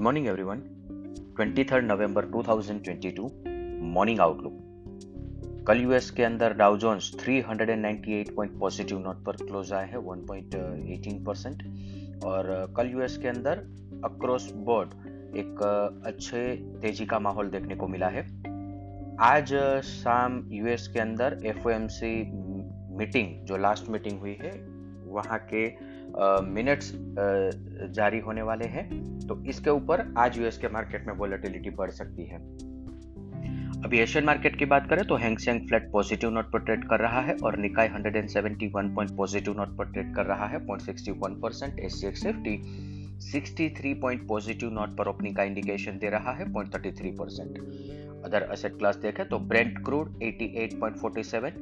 Good morning everyone. 23 November 2022 morning outlook. कल US के अंदर Dow Jones 398 point positive note पर क्लोज आए हैं 1.18%। और कल यूएस के अंदर अक्रॉस बोर्ड एक अच्छे तेजी का माहौल देखने को मिला है। आज शाम यूएस के अंदर एफओएमसी मीटिंग, जो लास्ट मीटिंग हुई है, वहाँ के मिनट्स जारी होने वाले हैं, तो इसके ऊपर आज यूएस के मार्केट में वोलेटिलिटी बढ़ सकती है। अभी एशियन मार्केट की बात करें तो Hang Seng flat positive note पर ट्रेड कर रहा है और निकाय 171 पॉइंट पॉजिटिव नोट पर ट्रेड कर रहा है 0.61%। एससीएक्स 63 पॉइंट पॉजिटिव नोट पर ओपनिंग का इंडिकेशन दे रहा है 0.33%। अदर एसेट क्लास देखें तो Brent crude 88.47,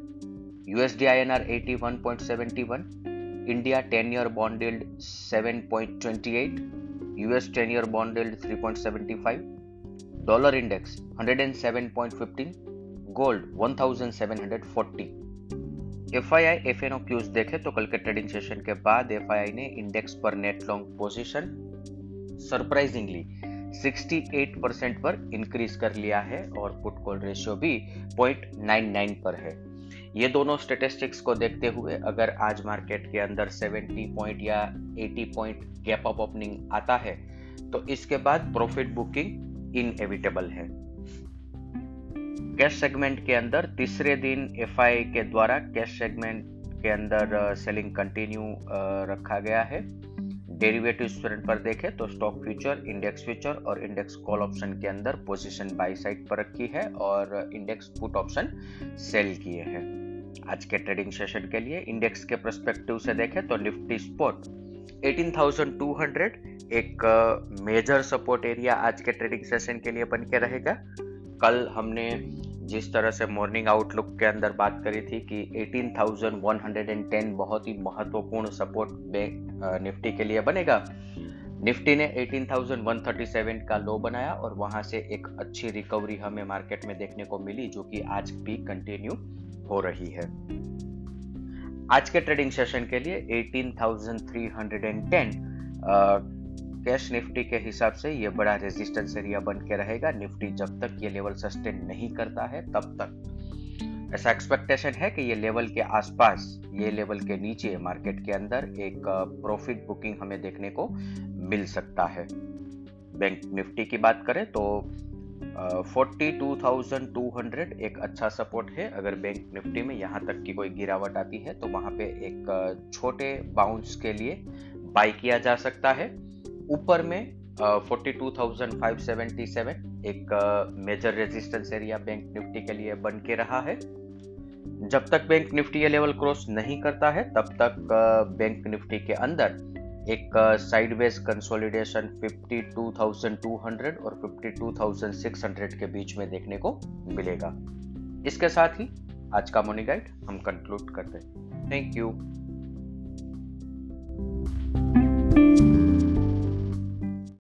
USD INR 81.71, India 10 year bond yield 7.28, US 10 year bond yield 3.75, dollar index 107.15, gold 1740। FII FNO cues देखें तो कल के ट्रेडिंग सेशन के बाद एफआईआई ने इंडेक्स पर नेट लॉन्ग पोजीशन सरप्राइजिंगली 68% पर इंक्रीज कर लिया है और पुट कॉल रेशियो भी 0.99 पर है। ये दोनों स्टेटिस्टिक्स को देखते हुए अगर आज मार्केट के अंदर 70 पॉइंट या 80 पॉइंट गैप अप ओपनिंग आता है तो इसके बाद प्रॉफिट बुकिंग इनएविटेबल है। कैश सेगमेंट के अंदर तीसरे दिन एफआई के द्वारा कैश सेगमेंट के अंदर सेलिंग कंटिन्यू रखा गया है। डेरिवेटिव स्टूडेंट पर देखें तो स्टॉक फ्यूचर और इंडेक्स कॉल ऑप्शन के अंदर पोजीशन बाय साइड पर रखी है और इंडेक्स पुट ऑप्शन सेल किए हैं। आज के ट्रेडिंग सेशन के लिए इंडेक्स के पर्सपेक्टिव से देखें तो निफ्टी स्पॉट 18,200 एक मेजर सपोर्ट एरिया आज के ट्रेडिंग सेशन के लिए बन के रहेगा। कल हमने जिस तरह से मॉर्निंग आउटलुक के अंदर बात करी थी कि 18,110 बहुत ही महत्वपूर्ण सपोर्ट निफ्टी के लिए बनेगा। निफ्टी ने 18,137 का लो बनाया और वहां से एक अच्छी रिकवरी हमें मार्केट में देखने को मिली, जो कि आज भी कंटिन्यू हो रही है। आज के ट्रेडिंग सेशन के लिए 18,310 कैश निफ्टी के हिसाब से ये बड़ा रेजिस्टेंस एरिया बन के रहेगा। निफ्टी जब तक ये लेवल सस्टेन नहीं करता है तब तक ऐसा एक्सपेक्टेशन है कि ये लेवल के आसपास, ये लेवल के नीचे मार्केट के अंदर एक प्रॉफिट बुकिंग हमें देखने को मिल सकता है। बैंक निफ्टी की बात करें तो 42,200 एक अच्छा सपोर्ट है। अगर बैंक निफ्टी में यहाँ तक की कोई गिरावट आती है तो वहाँ पे एक छोटे बाउंस के लिए बाई किया जा सकता है। ऊपर में 42,577 एक major resistance area bank Nifty के लिए बन के रहा है। जब तक बैंक निफ्टी ये लेवल क्रॉस नहीं करता है तब तक बैंक निफ्टी के अंदर एक साइडवेज कंसोलिडेशन 52,200 और 52,600 के बीच में देखने को मिलेगा। इसके साथ ही आज का मनी गाइड हम कंक्लूड करते हैं। Thank you.